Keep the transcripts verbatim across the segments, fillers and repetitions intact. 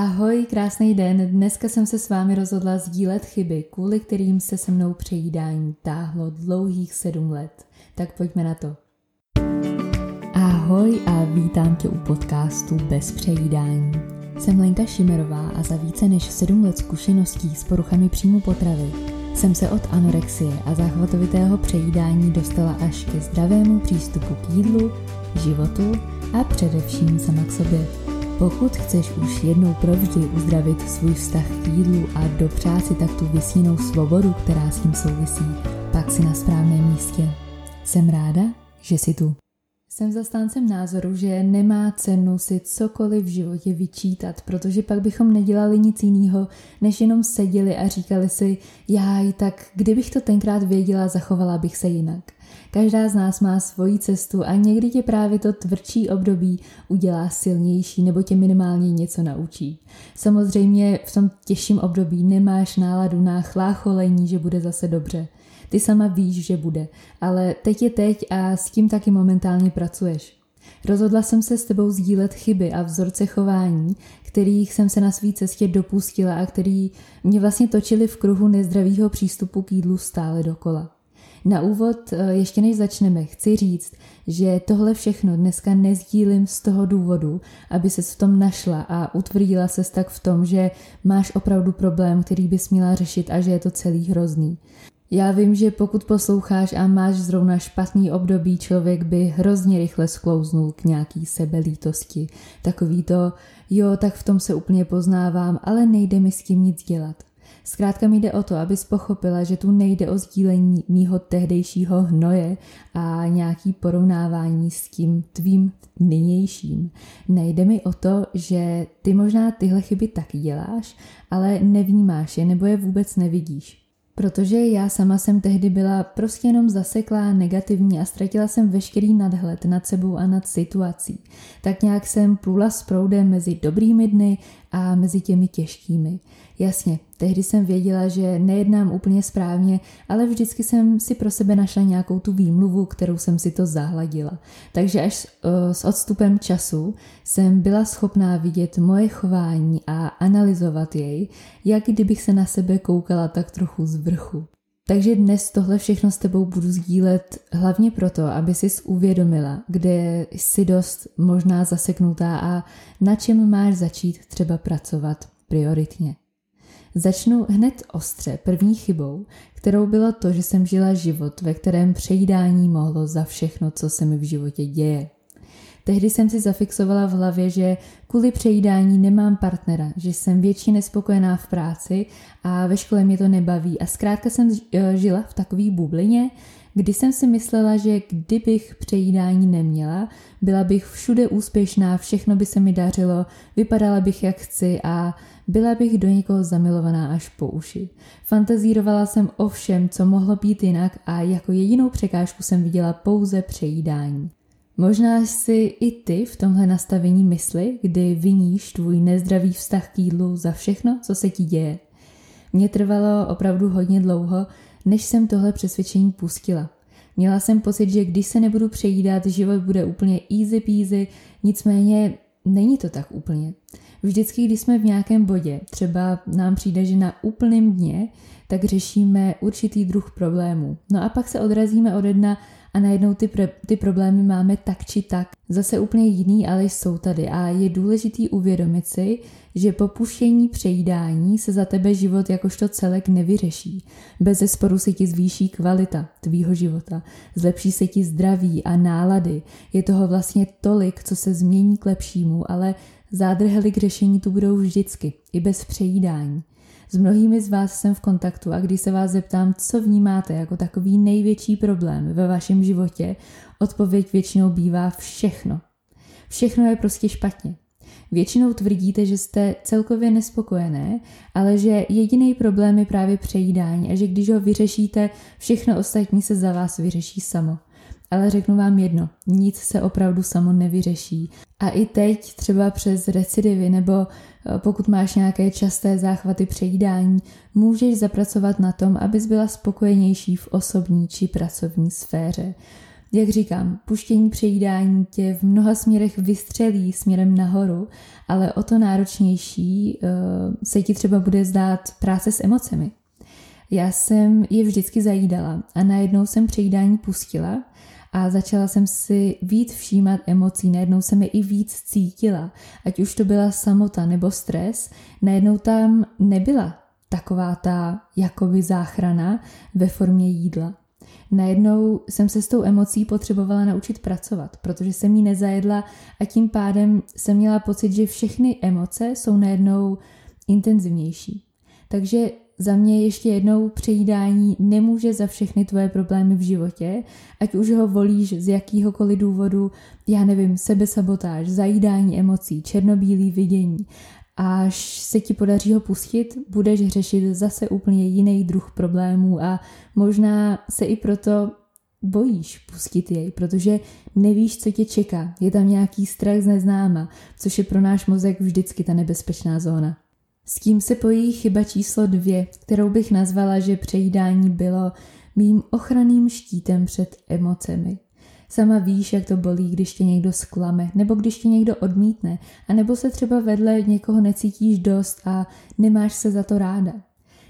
Ahoj, krásný den. Dneska jsem se s vámi rozhodla sdílet chyby, kvůli kterým se se mnou přejídání táhlo dlouhých sedm let. Tak pojďme na to. Ahoj a vítám tě u podcastu Bez přejídání. Jsem Lenka Šimerová a za více než sedm let zkušeností s poruchami příjmu potravy jsem se od anorexie a záchvatovitého přejídání dostala až ke zdravému přístupu k jídlu, životu a především sama k sobě. Pokud chceš už jednou provždy uzdravit svůj vztah k jídlu a dopřát si tak tu vysněnou svobodu, která s tím souvisí, pak si na správném místě. Jsem ráda, že jsi tu. Jsem zastáncem názoru, že nemá cenu si cokoliv v životě vyčítat, protože pak bychom nedělali nic jiného, než jenom seděli a říkali si, jaj, tak kdybych to tenkrát věděla, zachovala bych se jinak. Každá z nás má svoji cestu a někdy tě právě to tvrdší období udělá silnější nebo tě minimálně něco naučí. Samozřejmě v tom těžším období nemáš náladu na chlácholení, že bude zase dobře. Ty sama víš, že bude, ale teď je teď a s tím taky momentálně pracuješ. Rozhodla jsem se s tebou sdílet chyby a vzorce chování, kterých jsem se na své cestě dopustila a který mě vlastně točily v kruhu nezdravého přístupu k jídlu stále dokola. Na úvod, ještě než začneme, chci říct, že tohle všechno dneska nezdílím z toho důvodu, aby ses v tom našla a utvrdila ses tak v tom, že máš opravdu problém, který bys měla řešit a že je to celý hrozný. Já vím, že pokud posloucháš a máš zrovna špatný období, člověk by hrozně rychle sklouznul k nějaký sebelítosti. Takový to, jo, tak v tom se úplně poznávám, ale nejde mi s tím nic dělat. Zkrátka mi jde o to, abys pochopila, že tu nejde o sdílení mýho tehdejšího hnoje a nějaký porovnávání s tím tvým nynějším. Nejde mi o to, že ty možná tyhle chyby taky děláš, ale nevnímáš je nebo je vůbec nevidíš. Protože já sama jsem tehdy byla prostě jenom zaseklá, negativní a ztratila jsem veškerý nadhled nad sebou a nad situací. Tak nějak jsem plula s proudem mezi dobrými dny a mezi těmi těžkými. Jasně, tehdy jsem věděla, že nejednám úplně správně, ale vždycky jsem si pro sebe našla nějakou tu výmluvu, kterou jsem si to zahladila. Takže až s odstupem času jsem byla schopná vidět moje chování a analyzovat jej, jak kdybych se na sebe koukala tak trochu z vrchu. Takže dnes tohle všechno s tebou budu sdílet hlavně proto, aby jsi uvědomila, kde jsi dost možná zaseknutá a na čem máš začít třeba pracovat prioritně. Začnu hned ostře první chybou, kterou bylo to, že jsem žila život, ve kterém přejídání mohlo za všechno, co se mi v životě děje. Tehdy jsem si zafixovala v hlavě, že kvůli přejídání nemám partnera, že jsem většině nespokojená v práci a ve škole mě to nebaví. A zkrátka jsem žila v takové bublině, kdy jsem si myslela, že kdybych přejídání neměla, byla bych všude úspěšná, všechno by se mi dařilo, vypadala bych jak chci a byla bych do někoho zamilovaná až po uši. Fantazírovala jsem o všem, co mohlo být jinak a jako jedinou překážku jsem viděla pouze přejídání. Možná si i ty v tomhle nastavení mysli, kdy viníš tvůj nezdravý vztah k jídlu za všechno, co se ti děje. Mně trvalo opravdu hodně dlouho, než jsem tohle přesvědčení pustila. Měla jsem pocit, že když se nebudu přejídat, život bude úplně easy peasy, nicméně není to tak úplně. Vždycky, když jsme v nějakém bodě, třeba nám přijde, že na úplném dně, tak řešíme určitý druh problémů. No a pak se odrazíme ode dna a najednou ty, pr- ty problémy máme tak či tak. Zase úplně jiný, ale jsou tady a je důležitý uvědomit si, že po puštění přejídání se za tebe život jakožto celek nevyřeší. Bezesporu se ti zvýší kvalita tvýho života, zlepší se ti zdraví a nálady. Je toho vlastně tolik, co se změní k lepšímu, ale zádrhely k řešení tu budou vždycky, i bez přejídání. S mnohými z vás jsem v kontaktu a když se vás zeptám, co vnímáte jako takový největší problém ve vašem životě, odpověď většinou bývá všechno. Všechno je prostě špatně. Většinou tvrdíte, že jste celkově nespokojené, ale že jediný problém je právě přejídání a že když ho vyřešíte, všechno ostatní se za vás vyřeší samo. Ale řeknu vám jedno, nic se opravdu samo nevyřeší. A i teď třeba přes recidivy nebo pokud máš nějaké časté záchvaty přejídání, můžeš zapracovat na tom, abys byla spokojenější v osobní či pracovní sféře. Jak říkám, puštění přejídání tě v mnoha směrech vystřelí směrem nahoru, ale o to náročnější se ti třeba bude zdát práce s emocemi. Já jsem je vždycky zajídala a najednou jsem přejídání pustila a začala jsem si víc všímat emocí, najednou jsem je i víc cítila, ať už to byla samota nebo stres, najednou tam nebyla taková ta jakoby záchrana ve formě jídla. Najednou jsem se s tou emocí potřebovala naučit pracovat, protože jsem ji nezajedla a tím pádem jsem měla pocit, že všechny emoce jsou najednou intenzivnější. Takže za mě ještě jednou přejídání nemůže za všechny tvoje problémy v životě, ať už ho volíš z jakýhokoliv důvodu, já nevím, sebesabotáž, zajídání emocí, černobílý vidění. Až se ti podaří ho pustit, budeš řešit zase úplně jiný druh problémů a možná se i proto bojíš pustit jej, protože nevíš, co tě čeká. Je tam nějaký strach z neznáma, což je pro náš mozek vždycky ta nebezpečná zóna. S tím se pojí chyba číslo dvě, kterou bych nazvala, že přejídání bylo mým ochranným štítem před emocemi. Sama víš, jak to bolí, když tě někdo zklame, nebo když tě někdo odmítne, anebo se třeba vedle někoho necítíš dost a nemáš se za to ráda.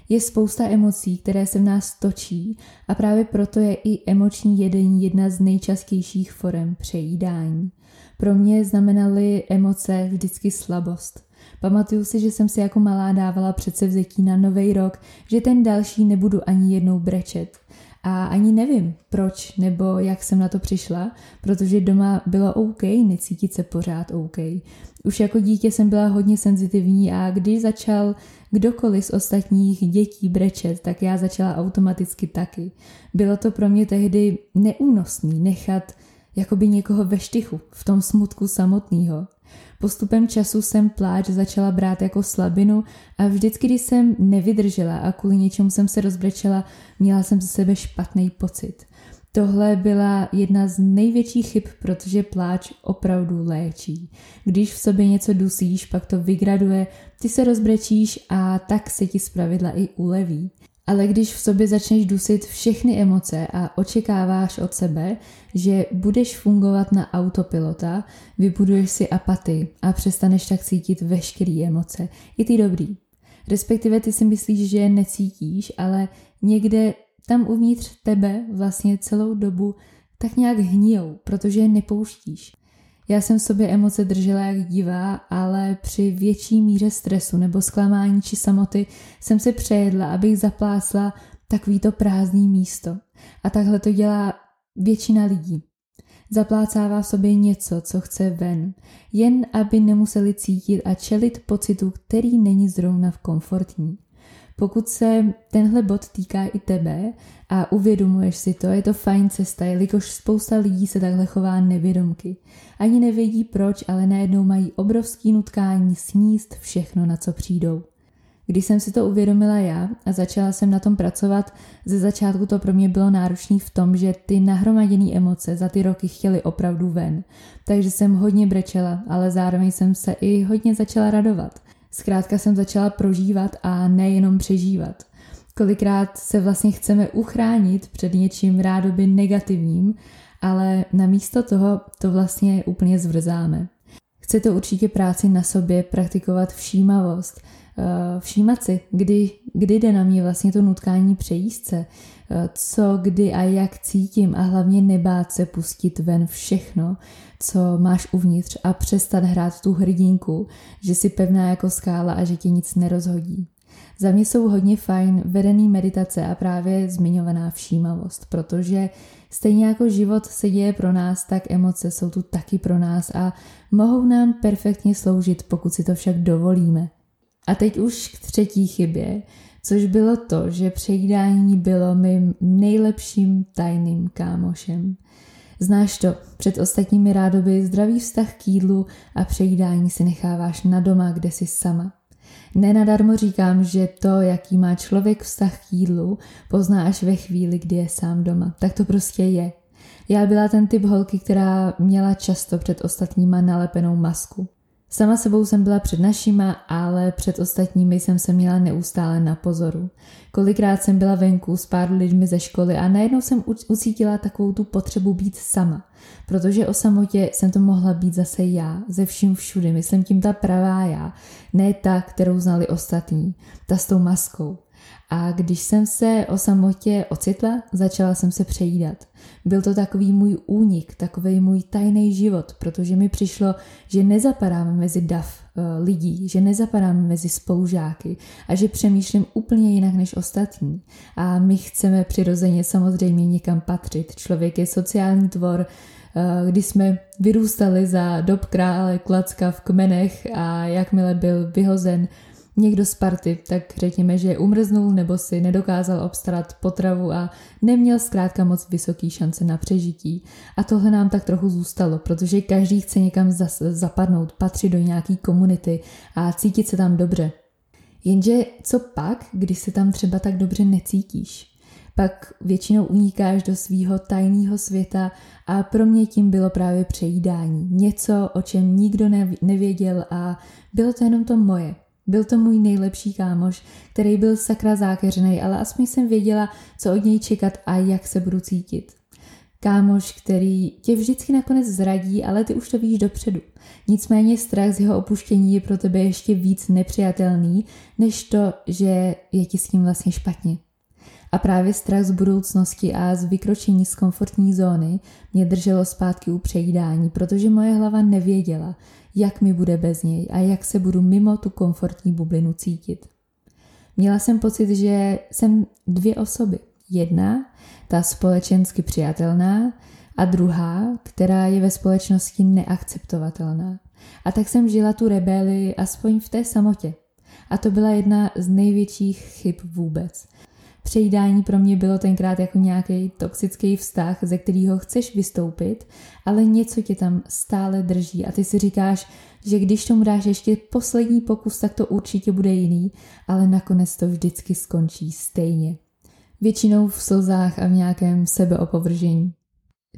Je spousta emocí, které se v nás točí a právě proto je i emoční jedení jedna z nejčastějších forem přejídání. Pro mě znamenaly emoce vždycky slabost. Pamatuju si, že jsem si jako malá dávala předsevzetí na nový rok, že ten další nebudu ani jednou brečet. A ani nevím, proč nebo jak jsem na to přišla, protože doma bylo OK necítit se pořád OK. Už jako dítě jsem byla hodně senzitivní a když začal kdokoliv z ostatních dětí brečet, tak já začala automaticky taky. Bylo to pro mě tehdy neúnosný nechat jakoby někoho ve štychu, v tom smutku samotného. Postupem času jsem pláč začala brát jako slabinu a vždycky, když jsem nevydržela a kvůli něčemu jsem se rozbrečela, měla jsem ze sebe špatný pocit. Tohle byla jedna z největších chyb, protože pláč opravdu léčí. Když v sobě něco dusíš, pak to vygraduje, ty se rozbrečíš a tak se ti zpravidla i uleví. Ale když v sobě začneš dusit všechny emoce a očekáváš od sebe, že budeš fungovat na autopilota, vybuduješ si apatii a přestaneš tak cítit veškeré emoce, i ty dobrý. Respektive ty si myslíš, že je necítíš, ale někde tam uvnitř tebe vlastně celou dobu tak nějak hnijou, protože je nepouštíš. Já jsem v sobě emoce držela jak divá, ale při větší míře stresu nebo zklamání či samoty jsem se přejedla, abych zaplásla takovýto prázdný místo. A takhle to dělá většina lidí. Zaplácává v sobě něco, co chce ven, jen aby nemuseli cítit a čelit pocitu, který není zrovna v komfortní. Pokud se tenhle bod týká i tebe a uvědomuješ si to, je to fajn cesta, jelikož spousta lidí se takhle chová nevědomky. Ani nevědí proč, ale najednou mají obrovský nutkání sníst všechno, na co přijdou. Když jsem si to uvědomila já a začala jsem na tom pracovat, ze začátku to pro mě bylo náročné v tom, že ty nahromaděné emoce za ty roky chtěly opravdu ven. Takže jsem hodně brečela, ale zároveň jsem se i hodně začala radovat. Zkrátka jsem začala prožívat a nejenom přežívat. Kolikrát se vlastně chceme uchránit před něčím rádoby negativním, ale namísto toho to vlastně úplně zvrzáme. Chce to určitě práci na sobě, praktikovat všímavost, všímat si, kdy, kdy jde na mě vlastně to nutkání přejíst se, co, kdy a jak cítím a hlavně nebát se pustit ven všechno, co máš uvnitř a přestat hrát tu hrdinku, že jsi pevná jako skála a že tě nic nerozhodí. Za mě jsou hodně fajn vedený meditace a právě zmiňovaná všímavost, protože stejně jako život se děje pro nás, tak emoce jsou tu taky pro nás a mohou nám perfektně sloužit, pokud si to však dovolíme. A teď už k třetí chybě, což bylo to, že přejídání bylo mým nejlepším tajným kámošem. Znáš to, před ostatními rádoby zdravý vztah k jídlu a přejídání si necháváš na doma, kde jsi sama. Nenadarmo říkám, že to, jaký má člověk vztah k jídlu, poznáš ve chvíli, kdy je sám doma. Tak to prostě je. Já byla ten typ holky, která měla často před ostatníma nalepenou masku. Sama sebou jsem byla před našima, ale před ostatními jsem se měla neustále na pozoru. Kolikrát jsem byla venku s pár lidmi ze školy a najednou jsem ucítila takovou tu potřebu být sama. Protože o samotě jsem to mohla být zase já, ze vším všudy, myslím tím ta pravá já, ne ta, kterou znali ostatní, ta s tou maskou. A když jsem se o samotě ocitla, začala jsem se přejídat. Byl to takový můj únik, takový můj tajný život, protože mi přišlo, že nezapadáme mezi dav uh, lidí, že nezapadáme mezi spolužáky a že přemýšlím úplně jinak než ostatní. A my chceme přirozeně samozřejmě někam patřit. Člověk je sociální tvor, když jsme vyrůstali za dob krále Klacka v kmenech a jakmile byl vyhozen někdo z party, tak řekněme, že umrznul nebo si nedokázal obstarat potravu a neměl zkrátka moc vysoký šance na přežití. A tohle nám tak trochu zůstalo, protože každý chce někam zapadnout, patřit do nějaký komunity a cítit se tam dobře. Jenže co pak, když se tam třeba tak dobře necítíš? Pak většinou unikáš do svýho tajného světa a pro mě tím bylo právě přejídání. Něco, o čem nikdo nevěděl a bylo to jenom to moje. Byl to můj nejlepší kámoš, který byl sakra zákeřnej, ale aspoň jsem věděla, co od něj čekat a jak se budu cítit. Kámoš, který tě vždycky nakonec zradí, ale ty už to víš dopředu. Nicméně strach z jeho opuštění je pro tebe ještě víc nepřijatelný, než to, že je ti s ním vlastně špatně. A právě strach z budoucnosti a z vykročení z komfortní zóny mě drželo zpátky u přejídání, protože moje hlava nevěděla, jak mi bude bez něj a jak se budu mimo tu komfortní bublinu cítit. Měla jsem pocit, že jsem dvě osoby. Jedna, ta společensky přijatelná, a druhá, která je ve společnosti neakceptovatelná. A tak jsem žila tu rebelii aspoň v té samotě. A to byla jedna z největších chyb vůbec. Přejídání pro mě bylo tenkrát jako nějaký toxický vztah, ze kterého chceš vystoupit, ale něco tě tam stále drží a ty si říkáš, že když tomu dáš ještě poslední pokus, tak to určitě bude jiný, ale nakonec to vždycky skončí stejně. Většinou v slzách a v nějakém sebeopovržení.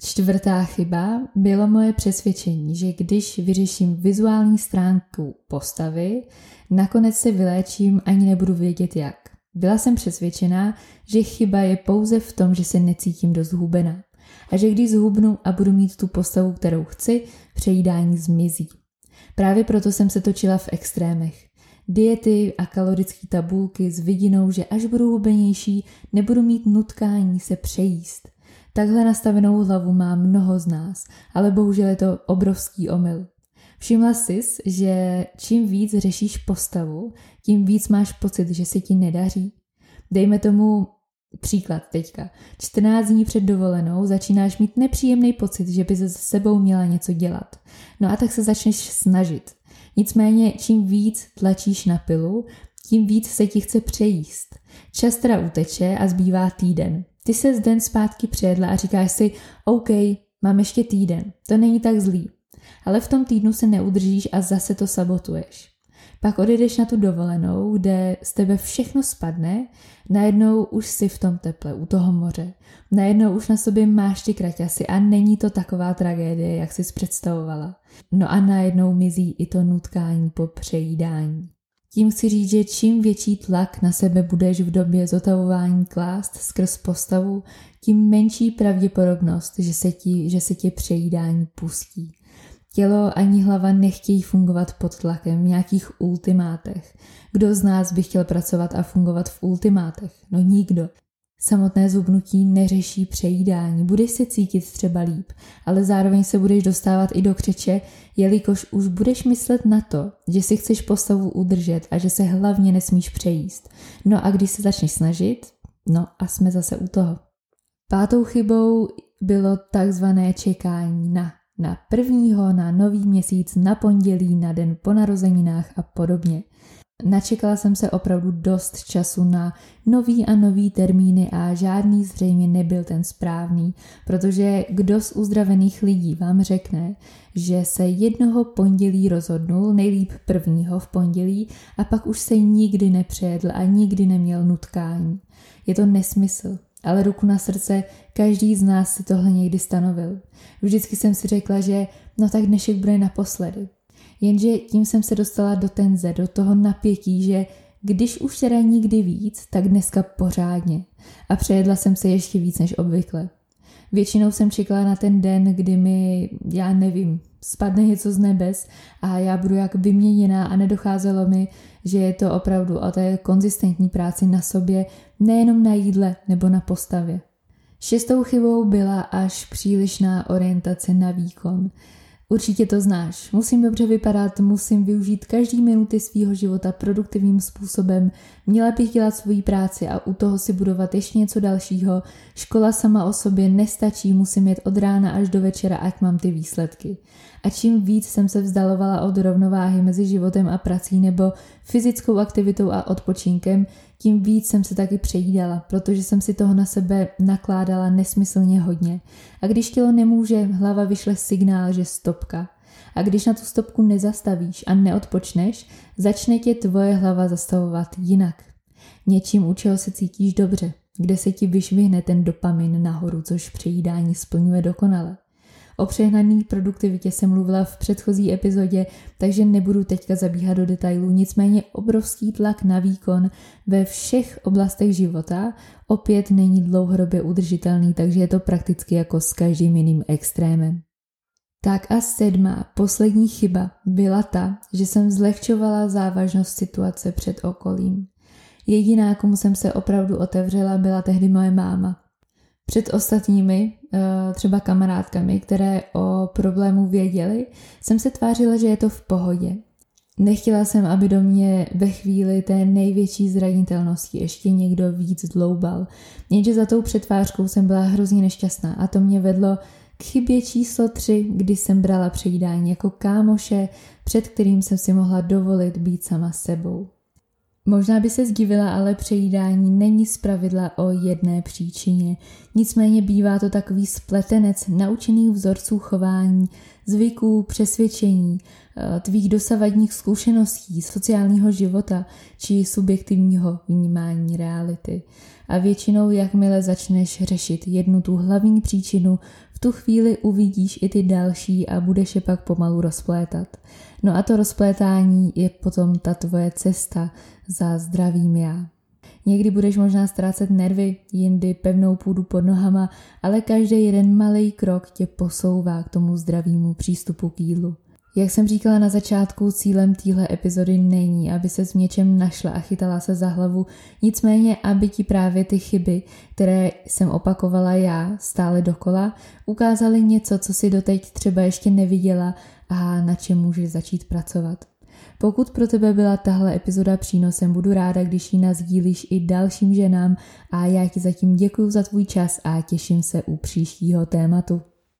Čtvrtá chyba bylo moje přesvědčení, že když vyřeším vizuální stránku postavy, nakonec se vyléčím, ani nebudu vědět jak. Byla jsem přesvědčená, že chyba je pouze v tom, že se necítím dost zhubená a že když zhubnu a budu mít tu postavu, kterou chci, přejídání zmizí. Právě proto jsem se točila v extrémech. Diety a kalorické tabulky s vidinou, že až budu hubenější, nebudu mít nutkání se přejíst. Takhle nastavenou hlavu má mnoho z nás, ale bohužel je to obrovský omyl. Všimla sis, že čím víc řešíš postavu, tím víc máš pocit, že se ti nedaří. Dejme tomu příklad teďka. čtrnáct dní před dovolenou začínáš mít nepříjemný pocit, že by se s sebou měla něco dělat. No a tak se začneš snažit. Nicméně čím víc tlačíš na pilu, tím víc se ti chce přejíst. Čas teda uteče a zbývá týden. Ty se den zpátky přejedla a říkáš si, OK, mám ještě týden, to není tak zlý. Ale v tom týdnu se neudržíš a zase to sabotuješ. Pak odejdeš na tu dovolenou, kde z tebe všechno spadne, najednou už jsi v tom teple, u toho moře. Najednou už na sobě máš ty kraťasy a není to taková tragédie, jak jsi představovala. No a najednou mizí i to nutkání po přejídání. Tím chci říct, že čím větší tlak na sebe budeš v době zotavování klást skrz postavu, tím menší pravděpodobnost, že se ti, že se ti přejídání pustí. Tělo ani hlava nechtějí fungovat pod tlakem v nějakých ultimátech. Kdo z nás by chtěl pracovat a fungovat v ultimátech? No nikdo. Samotné zubnutí neřeší přejídání. Budeš se cítit třeba líp, ale zároveň se budeš dostávat i do křeče, jelikož už budeš myslet na to, že si chceš postavu udržet a že se hlavně nesmíš přejíst. No a když se začneš snažit, no a jsme zase u toho. Pátou chybou bylo takzvané čekání na na prvního, na nový měsíc, na pondělí, na den po narozeninách a podobně. Načekala jsem se opravdu dost času na nový a nový termíny a žádný zřejmě nebyl ten správný, protože kdo z uzdravených lidí vám řekne, že se jednoho pondělí rozhodnul, nejlíp prvního v pondělí a pak už se nikdy nepřejedl a nikdy neměl nutkání. Je to nesmysl. Ale ruku na srdce, každý z nás si tohle někdy stanovil. Vždycky jsem si řekla, že no tak dnešek bude naposledy. Jenže tím jsem se dostala do tenze, do toho napětí, že když už teda nikdy víc, tak dneska pořádně. A přejedla jsem se ještě víc než obvykle. Většinou jsem čekala na ten den, kdy mi, já nevím, spadne něco z nebes a já budu jak vyměněná a nedocházelo mi, že je to opravdu o té konzistentní práci na sobě, nejenom na jídle nebo na postavě. Šestou chybou byla až přílišná orientace na výkon. Určitě to znáš. Musím dobře vypadat, musím využít každý minuty svýho života produktivním způsobem, měla bych dělat svoji práci a u toho si budovat ještě něco dalšího. Škola sama o sobě nestačí, musím jet od rána až do večera, ať mám ty výsledky. A čím víc jsem se vzdalovala od rovnováhy mezi životem a prací nebo fyzickou aktivitou a odpočinkem, tím víc jsem se taky přejídala, protože jsem si toho na sebe nakládala nesmyslně hodně. A když tělo nemůže, hlava vyšle signál, že stopka. A když na tu stopku nezastavíš a neodpočneš, začne tě tvoje hlava zastavovat jinak. Něčím, u čeho se cítíš dobře, kde se ti vyšvihne ten dopamin nahoru, což přejídání splňuje dokonale. O přehnaný produktivitě jsem mluvila v předchozí epizodě, takže nebudu teďka zabíhat do detailů, nicméně obrovský tlak na výkon ve všech oblastech života opět není dlouhodobě udržitelný, takže je to prakticky jako s každým jiným extrémem. Tak a sedmá, poslední chyba byla ta, že jsem zlehčovala závažnost situace před okolím. Jediná, komu jsem se opravdu otevřela, byla tehdy moje máma. Před ostatními, třeba kamarádkami, které o problému věděly, jsem se tvářila, že je to v pohodě. Nechtěla jsem, aby do mě ve chvíli té největší zranitelnosti ještě někdo víc dloubal. Jenže za tou přetvářkou jsem byla hrozně nešťastná a to mě vedlo k chybě číslo tři, kdy jsem brala přejídání jako kámoše, před kterým jsem si mohla dovolit být sama sebou. Možná by se zdivila, ale přejídání není zpravidla o jedné příčině. Nicméně bývá to takový spletenec naučených vzorců chování, zvyků, přesvědčení, tvých dosavadních zkušeností, sociálního života či subjektivního vnímání reality. A většinou, jakmile začneš řešit jednu tu hlavní příčinu, v tu chvíli uvidíš i ty další a budeš je pak pomalu rozplétat. No a to rozplétání je potom ta tvoje cesta za zdravým já. Někdy budeš možná ztrácet nervy, jindy pevnou půdu pod nohama, ale každý jeden malý krok tě posouvá k tomu zdravému přístupu k jídlu. Jak jsem říkala na začátku, cílem téhle epizody není, aby se s něčem našla a chytala se za hlavu, nicméně, aby ti právě ty chyby, které jsem opakovala já stále dokola, ukázaly něco, co si doteď třeba ještě neviděla a na čem můžeš začít pracovat. Pokud pro tebe byla tahle epizoda přínosem, budu ráda, když ji nasdílíš i dalším ženám a já ti zatím děkuju za tvůj čas a těším se u příštího tématu.